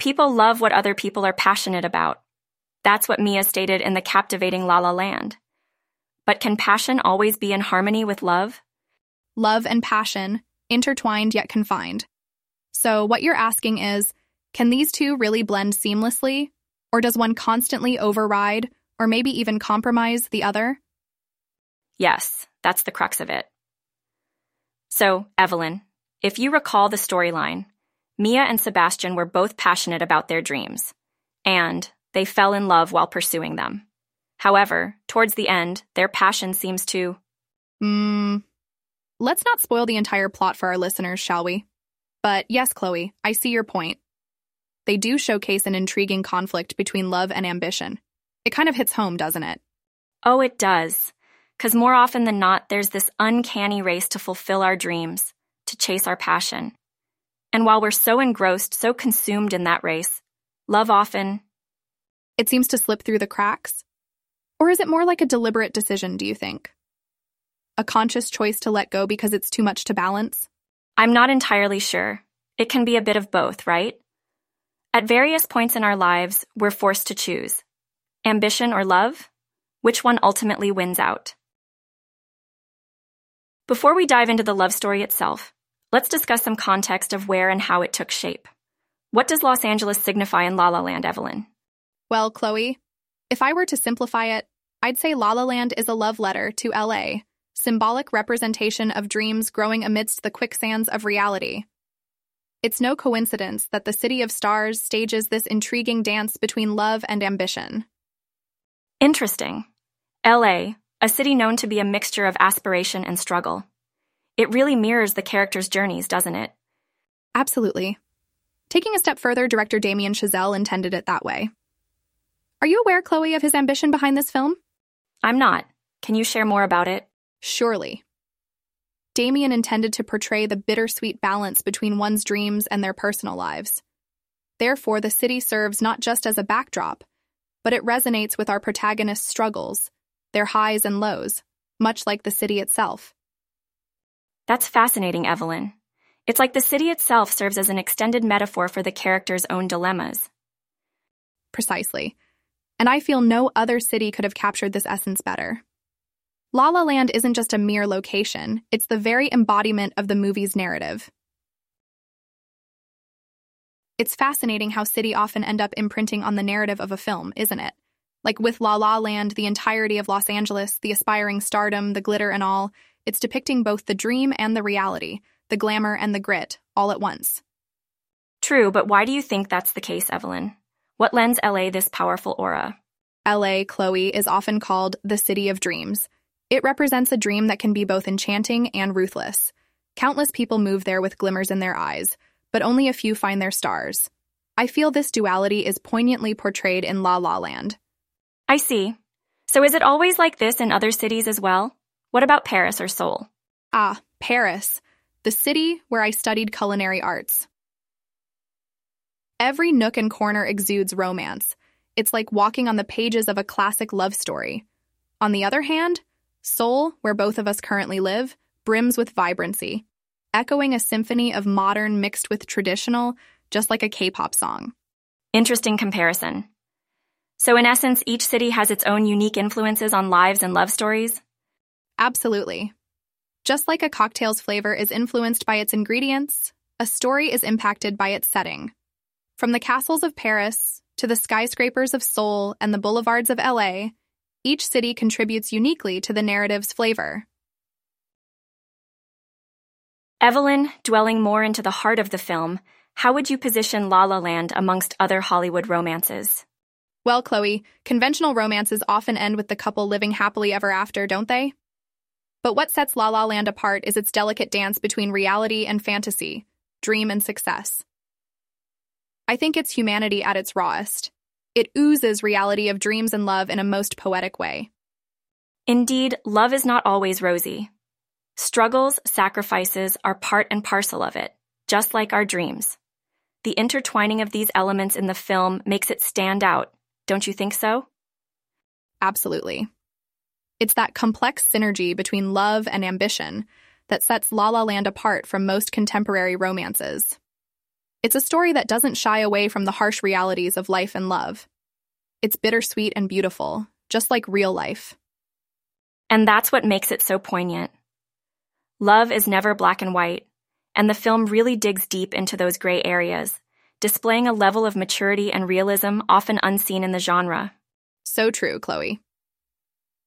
People love what other people are passionate about. That's what Mia stated in the captivating La La Land. But can passion always be in harmony with love? Love and passion, intertwined yet confined. So what you're asking is, can these two really blend seamlessly? Or does one constantly override, or maybe even compromise, the other? Yes, that's the crux of it. So, Evelyn, if you recall the storyline, Mia and Sebastian were both passionate about their dreams, and they fell in love while pursuing them. However, towards the end, their passion seems to... Let's not spoil the entire plot for our listeners, shall we? But yes, Chloe, I see your point. They do showcase an intriguing conflict between love and ambition. It kind of hits home, doesn't it? Oh, it does. Because more often than not, there's this uncanny race to fulfill our dreams, to chase our passion. And while we're so engrossed, so consumed in that race, love often... It seems to slip through the cracks? Or is it more like a deliberate decision, do you think? A conscious choice to let go because it's too much to balance? I'm not entirely sure. It can be a bit of both, right? At various points in our lives, we're forced to choose. Ambition or love? Which one ultimately wins out? Before we dive into the love story itself, let's discuss some context of where and how it took shape. What does Los Angeles signify in La La Land, Evelyn? Well, Chloe, if I were to simplify it, I'd say La La Land is a love letter to L.A., symbolic representation of dreams growing amidst the quicksands of reality. It's no coincidence that the City of Stars stages this intriguing dance between love and ambition. Interesting. L.A., a city known to be a mixture of aspiration and struggle. It really mirrors the characters' journeys, doesn't it? Absolutely. Taking a step further, director Damien Chazelle intended it that way. Are you aware, Chloe, of his ambition behind this film? I'm not. Can you share more about it? Surely. Damien intended to portray the bittersweet balance between one's dreams and their personal lives. Therefore, the city serves not just as a backdrop, but it resonates with our protagonists' struggles, their highs and lows, much like the city itself. That's fascinating, Evelyn. It's like the city itself serves as an extended metaphor for the characters' own dilemmas. Precisely. And I feel no other city could have captured this essence better. La La Land isn't just a mere location, it's the very embodiment of the movie's narrative. It's fascinating how cities often end up imprinting on the narrative of a film, isn't it? Like with La La Land, the entirety of Los Angeles, the aspiring stardom, the glitter and all, it's depicting both the dream and the reality, the glamour and the grit, all at once. True, but why do you think that's the case, Evelyn? What lends LA this powerful aura? LA, Chloe, is often called the City of Dreams. It represents a dream that can be both enchanting and ruthless. Countless people move there with glimmers in their eyes, but only a few find their stars. I feel this duality is poignantly portrayed in La La Land. I see. So is it always like this in other cities as well? What about Paris or Seoul? Ah, Paris, the city where I studied culinary arts. Every nook and corner exudes romance. It's like walking on the pages of a classic love story. On the other hand, Seoul, where both of us currently live, brims with vibrancy, echoing a symphony of modern mixed with traditional, just like a K-pop song. Interesting comparison. So in essence, each city has its own unique influences on lives and love stories? Absolutely. Just like a cocktail's flavor is influenced by its ingredients, a story is impacted by its setting. From the castles of Paris to the skyscrapers of Seoul and the boulevards of L.A., each city contributes uniquely to the narrative's flavor. Evelyn, dwelling more into the heart of the film, how would you position La La Land amongst other Hollywood romances? Well, Chloe, conventional romances often end with the couple living happily ever after, don't they? But what sets La La Land apart is its delicate dance between reality and fantasy, dream and success. I think it's humanity at its rawest. It oozes reality of dreams and love in a most poetic way. Indeed, love is not always rosy. Struggles, sacrifices are part and parcel of it, just like our dreams. The intertwining of these elements in the film makes it stand out, don't you think so? Absolutely. It's that complex synergy between love and ambition that sets La La Land apart from most contemporary romances. It's a story that doesn't shy away from the harsh realities of life and love. It's bittersweet and beautiful, just like real life. And that's what makes it so poignant. Love is never black and white, and the film really digs deep into those gray areas, displaying a level of maturity and realism often unseen in the genre. So true, Chloe.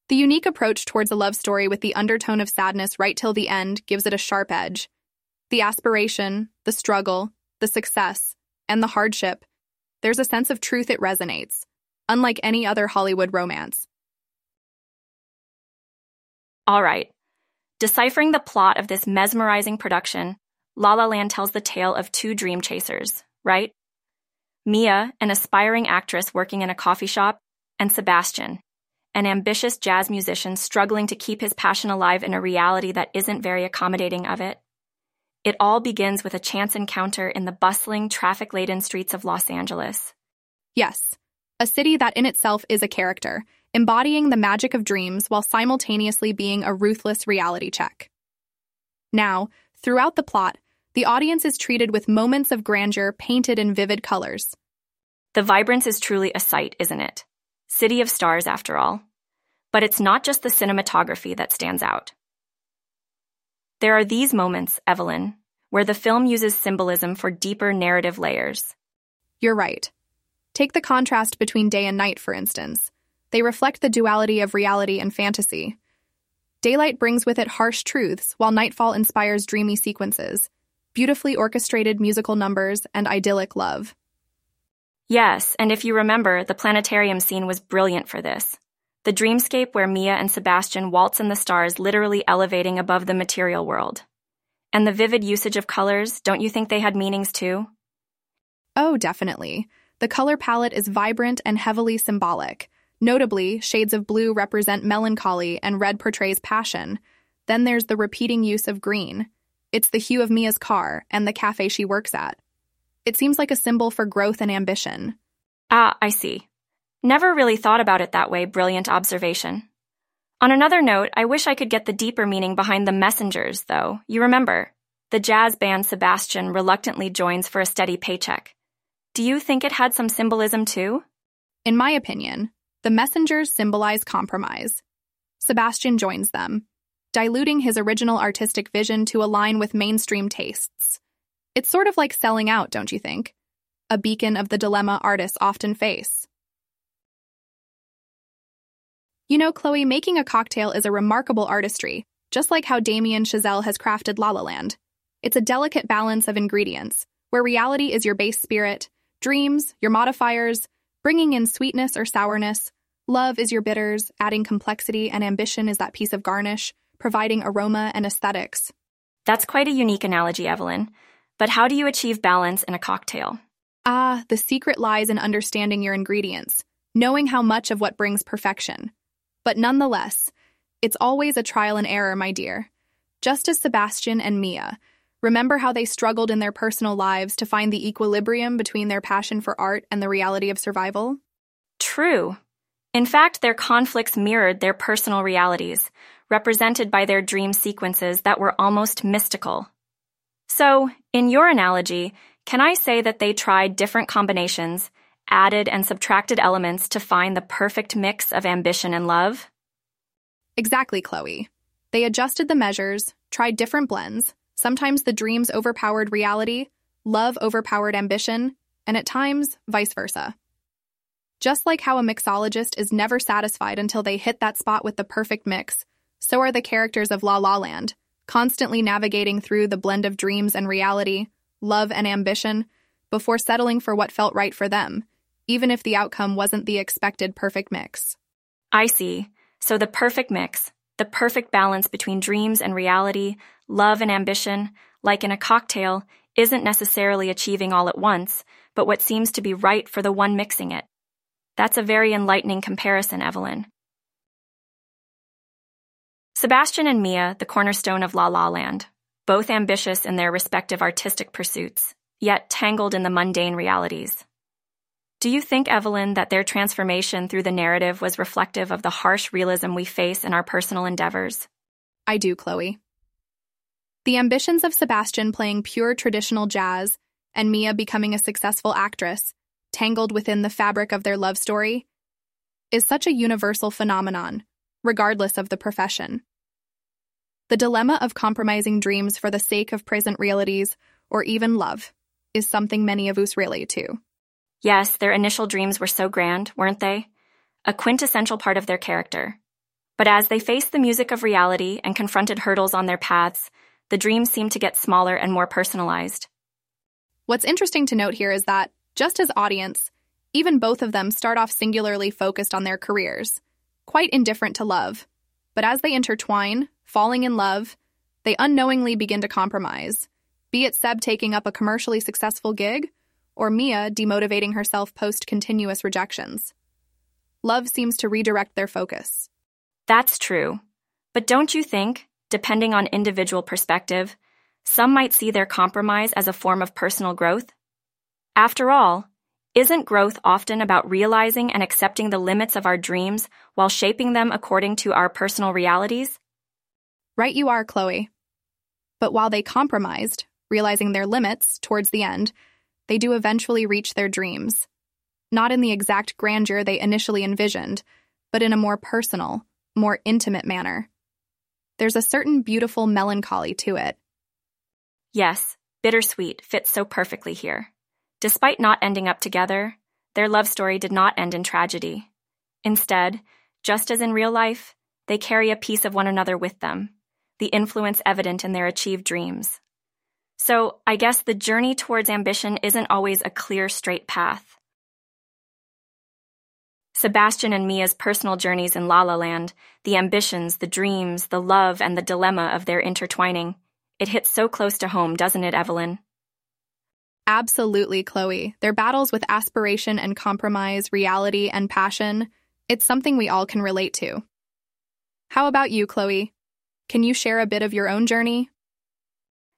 The unique approach towards a love story with the undertone of sadness right till the end gives it a sharp edge. The aspiration, the struggle, the success, and the hardship, there's a sense of truth it resonates, unlike any other Hollywood romance. All right. Deciphering the plot of this mesmerizing production, La La Land tells the tale of two dream chasers, right? Mia, an aspiring actress working in a coffee shop, and Sebastian, an ambitious jazz musician struggling to keep his passion alive in a reality that isn't very accommodating of it. It all begins with a chance encounter in the bustling, traffic-laden streets of Los Angeles. Yes, a city that in itself is a character, embodying the magic of dreams while simultaneously being a ruthless reality check. Now, throughout the plot, the audience is treated with moments of grandeur painted in vivid colors. The vibrance is truly a sight, isn't it? City of stars, after all. But it's not just the cinematography that stands out. There are these moments, Evelyn, where the film uses symbolism for deeper narrative layers. You're right. Take the contrast between day and night, for instance. They reflect the duality of reality and fantasy. Daylight brings with it harsh truths, while nightfall inspires dreamy sequences, beautifully orchestrated musical numbers, and idyllic love. Yes, and if you remember, the planetarium scene was brilliant for this. The dreamscape where Mia and Sebastian waltz in the stars, literally elevating above the material world. And the vivid usage of colors, don't you think they had meanings too? Oh, definitely. The color palette is vibrant and heavily symbolic. Notably, shades of blue represent melancholy and red portrays passion. Then there's the repeating use of green. It's the hue of Mia's car and the cafe she works at. It seems like a symbol for growth and ambition. Ah, I see. Never really thought about it that way. Brilliant observation. On another note, I wish I could get the deeper meaning behind the messengers, though. You remember, the jazz band Sebastian reluctantly joins for a steady paycheck. Do you think it had some symbolism, too? In my opinion, the messengers symbolize compromise. Sebastian joins them, diluting his original artistic vision to align with mainstream tastes. It's sort of like selling out, don't you think? A beacon of the dilemma artists often face. You know, Chloe, making a cocktail is a remarkable artistry, just like how Damien Chazelle has crafted La La Land. It's a delicate balance of ingredients, where reality is your base spirit, dreams, your modifiers, bringing in sweetness or sourness, love is your bitters, adding complexity, and ambition is that piece of garnish, providing aroma and aesthetics. That's quite a unique analogy, Evelyn. But how do you achieve balance in a cocktail? Ah, the secret lies in understanding your ingredients, knowing how much of what brings perfection. But nonetheless, it's always a trial and error, my dear. Just as Sebastian and Mia. Remember how they struggled in their personal lives to find the equilibrium between their passion for art and the reality of survival? True. In fact, their conflicts mirrored their personal realities, represented by their dream sequences that were almost mystical. So, in your analogy, can I say that they tried different combinations, added and subtracted elements to find the perfect mix of ambition and love? Exactly, Chloe. They adjusted the measures, tried different blends. Sometimes the dreams overpowered reality, love overpowered ambition, and at times, vice versa. Just like how a mixologist is never satisfied until they hit that spot with the perfect mix, so are the characters of La La Land, constantly navigating through the blend of dreams and reality, love and ambition, before settling for what felt right for them, even if the outcome wasn't the expected perfect mix. I see. So the perfect mix, the perfect balance between dreams and reality, love and ambition, like in a cocktail, isn't necessarily achieving all at once, but what seems to be right for the one mixing it. That's a very enlightening comparison, Evelyn. Sebastian and Mia, the cornerstone of La La Land, both ambitious in their respective artistic pursuits, yet tangled in the mundane realities. Do you think, Evelyn, that their transformation through the narrative was reflective of the harsh realism we face in our personal endeavors? I do, Chloe. The ambitions of Sebastian playing pure traditional jazz and Mia becoming a successful actress, tangled within the fabric of their love story, is such a universal phenomenon, regardless of the profession. The dilemma of compromising dreams for the sake of present realities, or even love, is something many of us relate to. Yes, their initial dreams were so grand, weren't they? A quintessential part of their character. But as they faced the music of reality and confronted hurdles on their paths, the dreams seemed to get smaller and more personalized. What's interesting to note here is that, just as audience, even both of them start off singularly focused on their careers, quite indifferent to love. But as they intertwine, falling in love, they unknowingly begin to compromise, be it Seb taking up a commercially successful gig or Mia demotivating herself post-continuous rejections. Love seems to redirect their focus. That's true. But don't you think, depending on individual perspective, some might see their compromise as a form of personal growth? After all, isn't growth often about realizing and accepting the limits of our dreams while shaping them according to our personal realities? Right you are, Chloe. But while they compromised, realizing their limits towards the end, they do eventually reach their dreams. Not in the exact grandeur they initially envisioned, but in a more personal, more intimate manner. There's a certain beautiful melancholy to it. Yes, bittersweet fits so perfectly here. Despite not ending up together, their love story did not end in tragedy. Instead, just as in real life, they carry a piece of one another with them, the influence evident in their achieved dreams. So, I guess the journey towards ambition isn't always a clear, straight path. Sebastian and Mia's personal journeys in La La Land, the ambitions, the dreams, the love, and the dilemma of their intertwining. It hits so close to home, doesn't it, Evelyn? Absolutely, Chloe. Their battles with aspiration and compromise, reality and passion, it's something we all can relate to. How about you, Chloe? Can you share a bit of your own journey?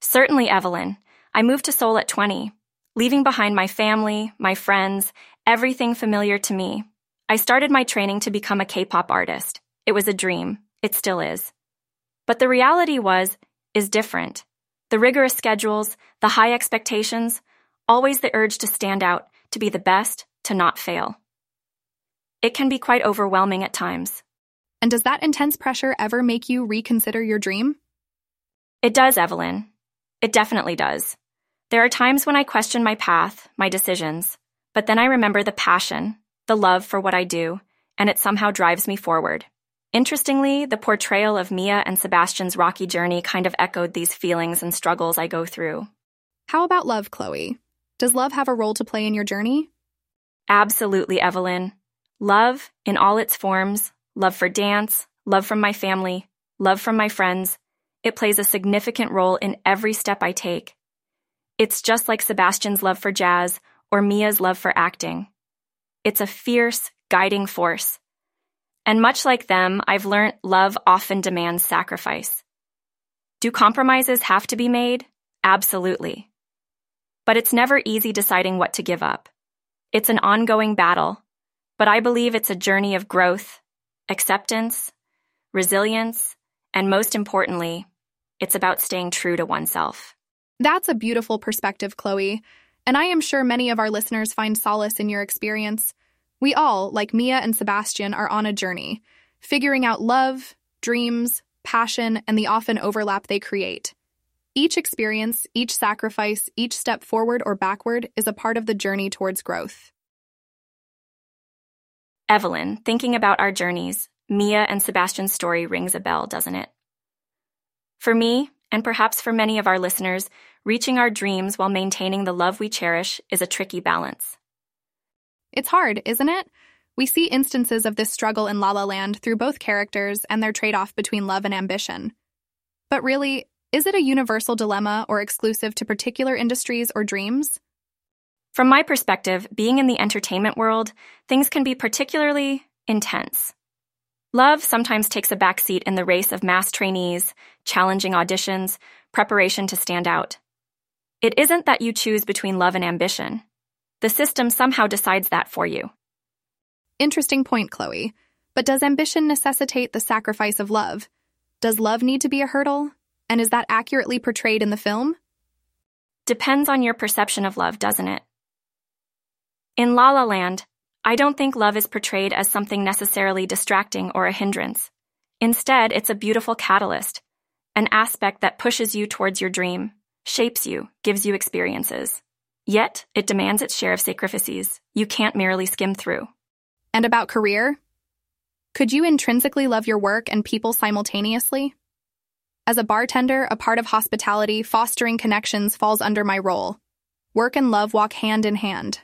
Certainly, Evelyn. I moved to Seoul at 20, leaving behind my family, my friends, everything familiar to me. I started my training to become a K-pop artist. It was a dream. It still is. But the reality is different. The rigorous schedules, the high expectations, always the urge to stand out, to be the best, to not fail. It can be quite overwhelming at times. And does that intense pressure ever make you reconsider your dream? It does, Evelyn. It definitely does. There are times when I question my path, my decisions, but then I remember the passion, the love for what I do, and it somehow drives me forward. Interestingly, the portrayal of Mia and Sebastian's rocky journey kind of echoed these feelings and struggles I go through. How about love, Chloe? Does love have a role to play in your journey? Absolutely, Evelyn. Love, in all its forms, love for dance, love from my family, love from my friends, it plays a significant role in every step I take. It's just like Sebastian's love for jazz or Mia's love for acting. It's a fierce, guiding force. And much like them, I've learned love often demands sacrifice. Do compromises have to be made? Absolutely. But it's never easy deciding what to give up. It's an ongoing battle, but I believe it's a journey of growth, acceptance, resilience, and most importantly, it's about staying true to oneself. That's a beautiful perspective, Chloe, and I am sure many of our listeners find solace in your experience. We all, like Mia and Sebastian, are on a journey, figuring out love, dreams, passion, and the often overlap they create. Each experience, each sacrifice, each step forward or backward is a part of the journey towards growth. Evelyn, thinking about our journeys, Mia and Sebastian's story rings a bell, doesn't it? For me, and perhaps for many of our listeners, reaching our dreams while maintaining the love we cherish is a tricky balance. It's hard, isn't it? We see instances of this struggle in La La Land through both characters and their trade-off between love and ambition. But really, is it a universal dilemma or exclusive to particular industries or dreams? From my perspective, being in the entertainment world, things can be particularly intense. Love sometimes takes a backseat in the race of mass trainees, challenging auditions, preparation to stand out. It isn't that you choose between love and ambition. The system somehow decides that for you. Interesting point, Chloe. But does ambition necessitate the sacrifice of love? Does love need to be a hurdle? And is that accurately portrayed in the film? depends on your perception of love, doesn't it? In La La Land, I don't think love is portrayed as something necessarily distracting or a hindrance. Instead, it's a beautiful catalyst, an aspect that pushes you towards your dream, shapes you, gives you experiences. Yet, it demands its share of sacrifices. You can't merely skim through. And about career? Could you intrinsically love your work and people simultaneously? As a bartender, a part of hospitality, fostering connections falls under my role. Work and love walk hand in hand.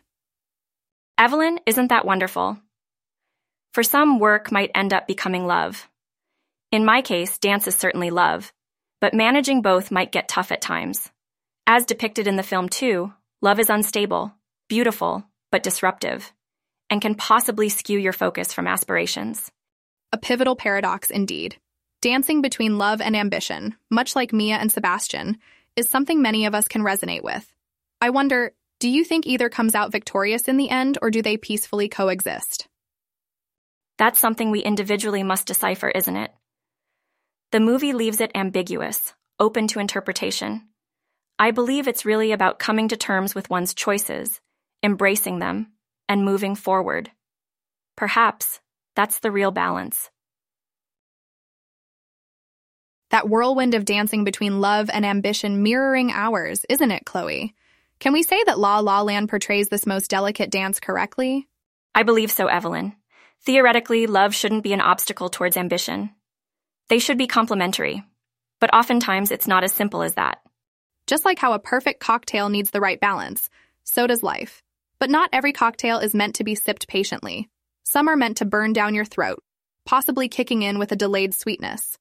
Evelyn, isn't that wonderful? For some, work might end up becoming love. In my case, dance is certainly love, but managing both might get tough at times. As depicted in the film too, love is unstable, beautiful, but disruptive, and can possibly skew your focus from aspirations. A pivotal paradox indeed. Dancing between love and ambition, much like Mia and Sebastian, is something many of us can resonate with. I wonder, do you think either comes out victorious in the end, or do they peacefully coexist? That's something we individually must decipher, isn't it? The movie leaves it ambiguous, open to interpretation. I believe it's really about coming to terms with one's choices, embracing them, and moving forward. Perhaps that's the real balance. That whirlwind of dancing between love and ambition mirroring ours, isn't it, Chloe? Can we say that La La Land portrays this most delicate dance correctly? I believe so, Evelyn. Theoretically, love shouldn't be an obstacle towards ambition. They should be complementary, but oftentimes it's not as simple as that. Just like how a perfect cocktail needs the right balance, so does life. But not every cocktail is meant to be sipped patiently. Some are meant to burn down your throat, possibly kicking in with a delayed sweetness.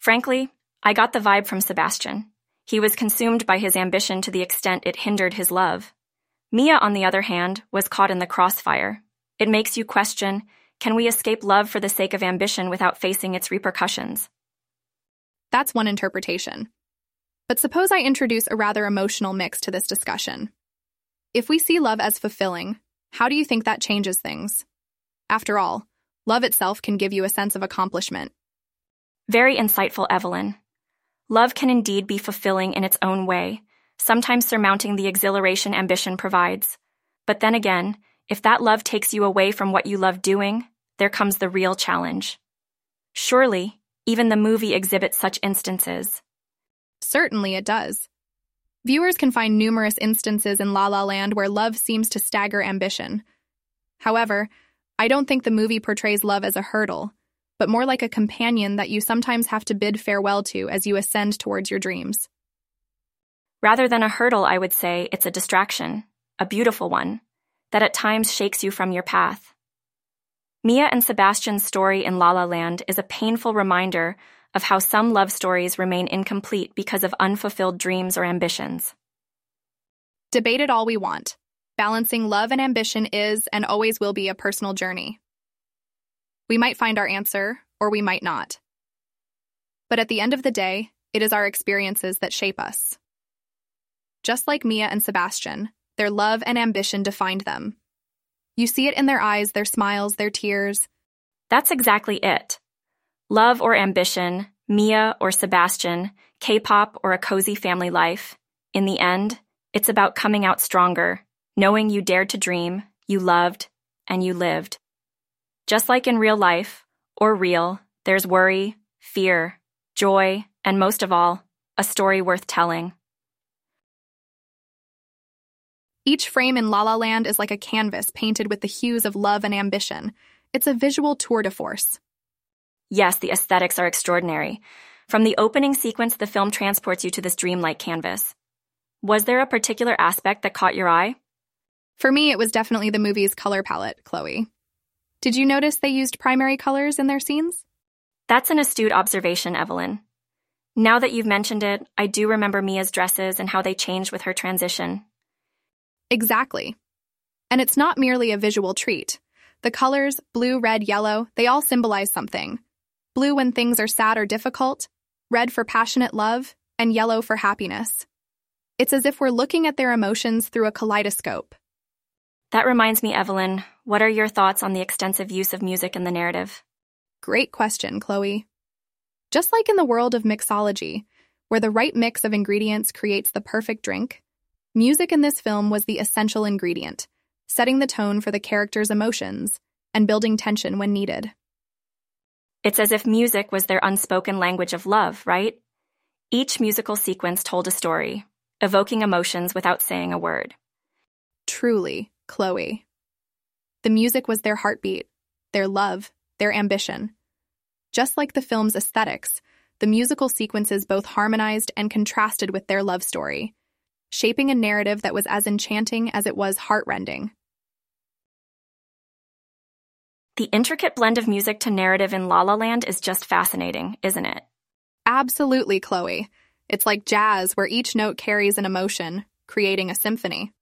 Frankly, I got the vibe from Sebastian. He was consumed by his ambition to the extent it hindered his love. Mia, on the other hand, was caught in the crossfire. It makes you question, can we escape love for the sake of ambition without facing its repercussions? That's one interpretation. But suppose I introduce a rather emotional mix to this discussion. If we see love as fulfilling, how do you think that changes things? After all, love itself can give you a sense of accomplishment. Very insightful, Evelyn. Love can indeed be fulfilling in its own way, sometimes surmounting the exhilaration ambition provides. But then again, if that love takes you away from what you love doing, there comes the real challenge. Surely, even the movie exhibits such instances. Certainly it does. Viewers can find numerous instances in La La Land where love seems to stagger ambition. However, I don't think the movie portrays love as a hurdle, but more like a companion that you sometimes have to bid farewell to as you ascend towards your dreams. Rather than a hurdle, I would say it's a distraction, a beautiful one, that at times shakes you from your path. Mia and Sebastian's story in La La Land is a painful reminder of how some love stories remain incomplete because of unfulfilled dreams or ambitions. Debate it all we want. Balancing love and ambition is and always will be a personal journey. We might find our answer, or we might not. But at the end of the day, it is our experiences that shape us. Just like Mia and Sebastian, their love and ambition defined them. You see it in their eyes, their smiles, their tears. That's exactly it. Love or ambition, Mia or Sebastian, K-pop or a cozy family life. In the end, it's about coming out stronger, knowing you dared to dream, you loved, and you lived. Just like in real life, or real, there's worry, fear, joy, and most of all, a story worth telling. Each frame in La La Land is like a canvas painted with the hues of love and ambition. It's a visual tour de force. Yes, the aesthetics are extraordinary. From the opening sequence, the film transports you to this dreamlike canvas. Was there a particular aspect that caught your eye? For me, it was definitely the movie's color palette, Chloe. Did you notice they used primary colors in their scenes? That's an astute observation, Evelyn. Now that you've mentioned it, I do remember Mia's dresses and how they changed with her transition. Exactly. And it's not merely a visual treat. The colors, blue, red, yellow, they all symbolize something. Blue when things are sad or difficult, red for passionate love, and yellow for happiness. It's as if we're looking at their emotions through a kaleidoscope. That reminds me, Evelyn, what are your thoughts on the extensive use of music in the narrative? Great question, Chloe. Just like in the world of mixology, where the right mix of ingredients creates the perfect drink, Music in this film was the essential ingredient, setting the tone for the characters' emotions and building tension when needed. It's as if music was their unspoken language of love, right? Each musical sequence told a story, evoking emotions without saying a word. Truly, Chloe. The music was their heartbeat, their love, their ambition. Just like the film's aesthetics, the musical sequences both harmonized and contrasted with their love story, shaping a narrative that was as enchanting as it was heartrending. The intricate blend of music to narrative in La La Land is just fascinating, isn't it? Absolutely, Chloe. It's like jazz, where each note carries an emotion, creating a symphony.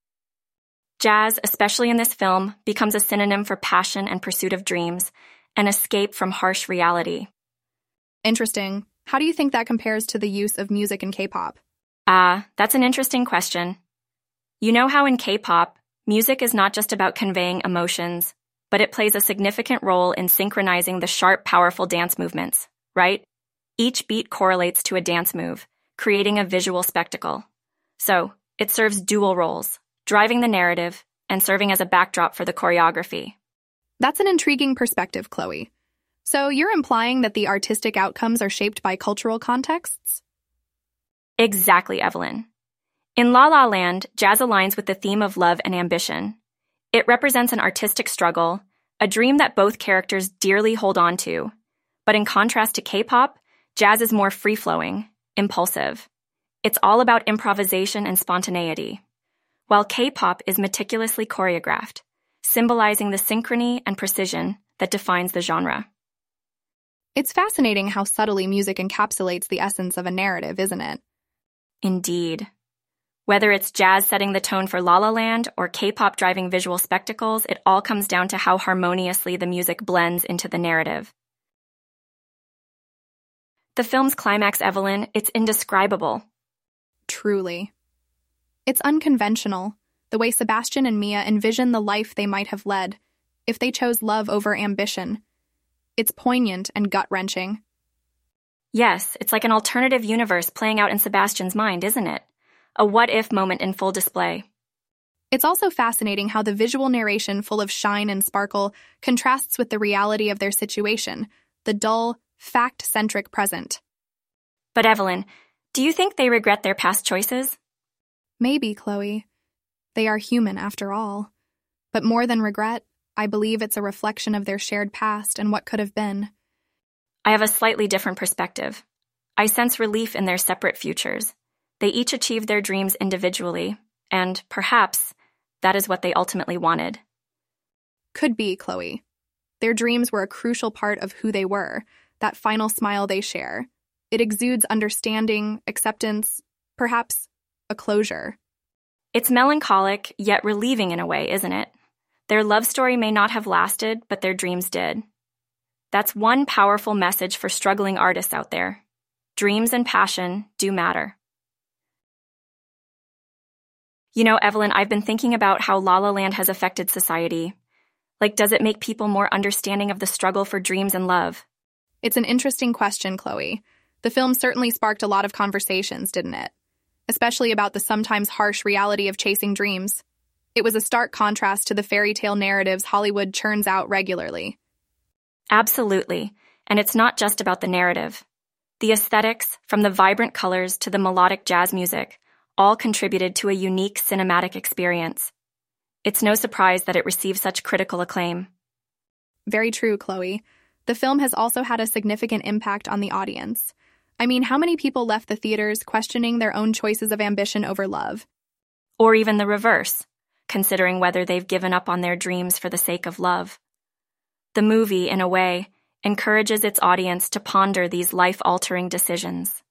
Jazz, especially in this film, becomes a synonym for passion and pursuit of dreams, an escape from harsh reality. Interesting. How do you think that compares to the use of music in K-pop? That's an interesting question. You know how in K-pop, music is not just about conveying emotions, but it plays a significant role in synchronizing the sharp, powerful dance movements, right? Each beat correlates to a dance move, creating a visual spectacle. So, it serves dual roles, driving the narrative and serving as a backdrop for the choreography. That's an intriguing perspective, Chloe. So you're implying that the artistic outcomes are shaped by cultural contexts? Exactly, Evelyn. In La La Land, jazz aligns with the theme of love and ambition. It represents an artistic struggle, a dream that both characters dearly hold on to. But in contrast to K-pop, jazz is more free-flowing, impulsive. It's all about improvisation and spontaneity, while K-pop is meticulously choreographed, symbolizing the synchrony and precision that defines the genre. It's fascinating how subtly music encapsulates the essence of a narrative, isn't it? Indeed. Whether it's jazz setting the tone for La La Land or K-pop driving visual spectacles, it all comes down to how harmoniously the music blends into the narrative. The film's climax, Evelyn, it's indescribable. Truly. It's unconventional, the way Sebastian and Mia envision the life they might have led if they chose love over ambition. It's poignant and gut-wrenching. Yes, it's like an alternative universe playing out in Sebastian's mind, isn't it? A what-if moment in full display. It's also fascinating how the visual narration, full of shine and sparkle, contrasts with the reality of their situation, the dull, fact-centric present. But Evelyn, do you think they regret their past choices? Maybe, Chloe. They are human after all. But more than regret, I believe it's a reflection of their shared past and what could have been. I have a slightly different perspective. I sense relief in their separate futures. They each achieved their dreams individually, and perhaps that is what they ultimately wanted. Could be, Chloe. Their dreams were a crucial part of who they were, that final smile they share. It exudes understanding, acceptance, perhaps a closure. It's melancholic, yet relieving in a way, isn't it? Their love story may not have lasted, but their dreams did. That's one powerful message for struggling artists out there. Dreams and passion do matter. You know, Evelyn, I've been thinking about how La La Land has affected society. Like, does it make people more understanding of the struggle for dreams and love? It's an interesting question, Chloe. The film certainly sparked a lot of conversations, didn't it? Especially about the sometimes harsh reality of chasing dreams. It was a stark contrast to the fairy tale narratives Hollywood churns out regularly. Absolutely. And it's not just about the narrative. The aesthetics, from the vibrant colors to the melodic jazz music, all contributed to a unique cinematic experience. It's no surprise that it received such critical acclaim. Very true, Chloe. The film has also had a significant impact on the audience. I mean, how many people left the theaters questioning their own choices of ambition over love? Or even the reverse, considering whether they've given up on their dreams for the sake of love. The movie, in a way, encourages its audience to ponder these life-altering decisions.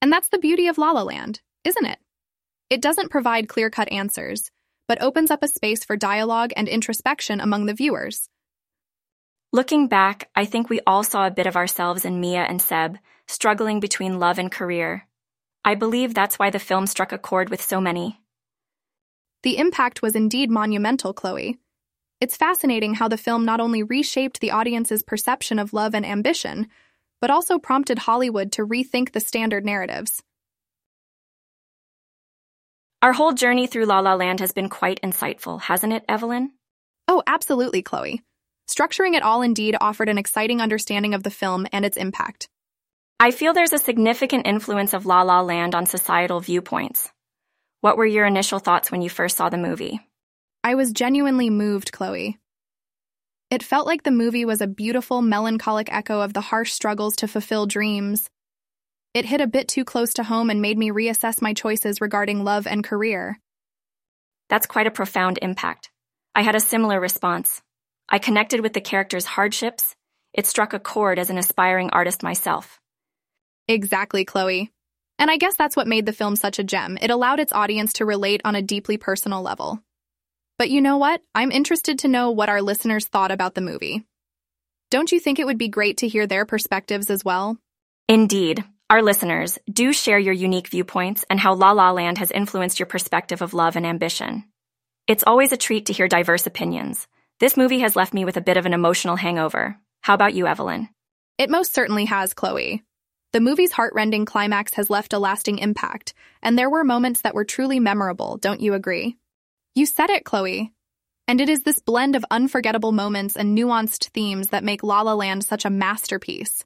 And that's the beauty of La La Land, isn't it? It doesn't provide clear-cut answers, but opens up a space for dialogue and introspection among the viewers. Looking back, I think we all saw a bit of ourselves in Mia and Seb, struggling between love and career. I believe that's why the film struck a chord with so many. The impact was indeed monumental, Chloe. It's fascinating how the film not only reshaped the audience's perception of love and ambition, but also prompted Hollywood to rethink the standard narratives. Our whole journey through La La Land has been quite insightful, hasn't it, Evelyn? Oh, absolutely, Chloe. Structuring it all indeed offered an exciting understanding of the film and its impact. I feel there's a significant influence of La La Land on societal viewpoints. What were your initial thoughts when you first saw the movie? I was genuinely moved, Chloe. It felt like the movie was a beautiful, melancholic echo of the harsh struggles to fulfill dreams. It hit a bit too close to home and made me reassess my choices regarding love and career. That's quite a profound impact. I had a similar response. I connected with the character's hardships. It struck a chord as an aspiring artist myself. Exactly, Chloe. And I guess that's what made the film such a gem. It allowed its audience to relate on a deeply personal level. But you know what? I'm interested to know what our listeners thought about the movie. Don't you think it would be great to hear their perspectives as well? Indeed. Our listeners, do share your unique viewpoints and how La La Land has influenced your perspective of love and ambition. It's always a treat to hear diverse opinions. This movie has left me with a bit of an emotional hangover. How about you, Evelyn? It most certainly has, Chloe. The movie's heart-rending climax has left a lasting impact, and there were moments that were truly memorable, don't you agree? You said it, Chloe. And it is this blend of unforgettable moments and nuanced themes that make La La Land such a masterpiece.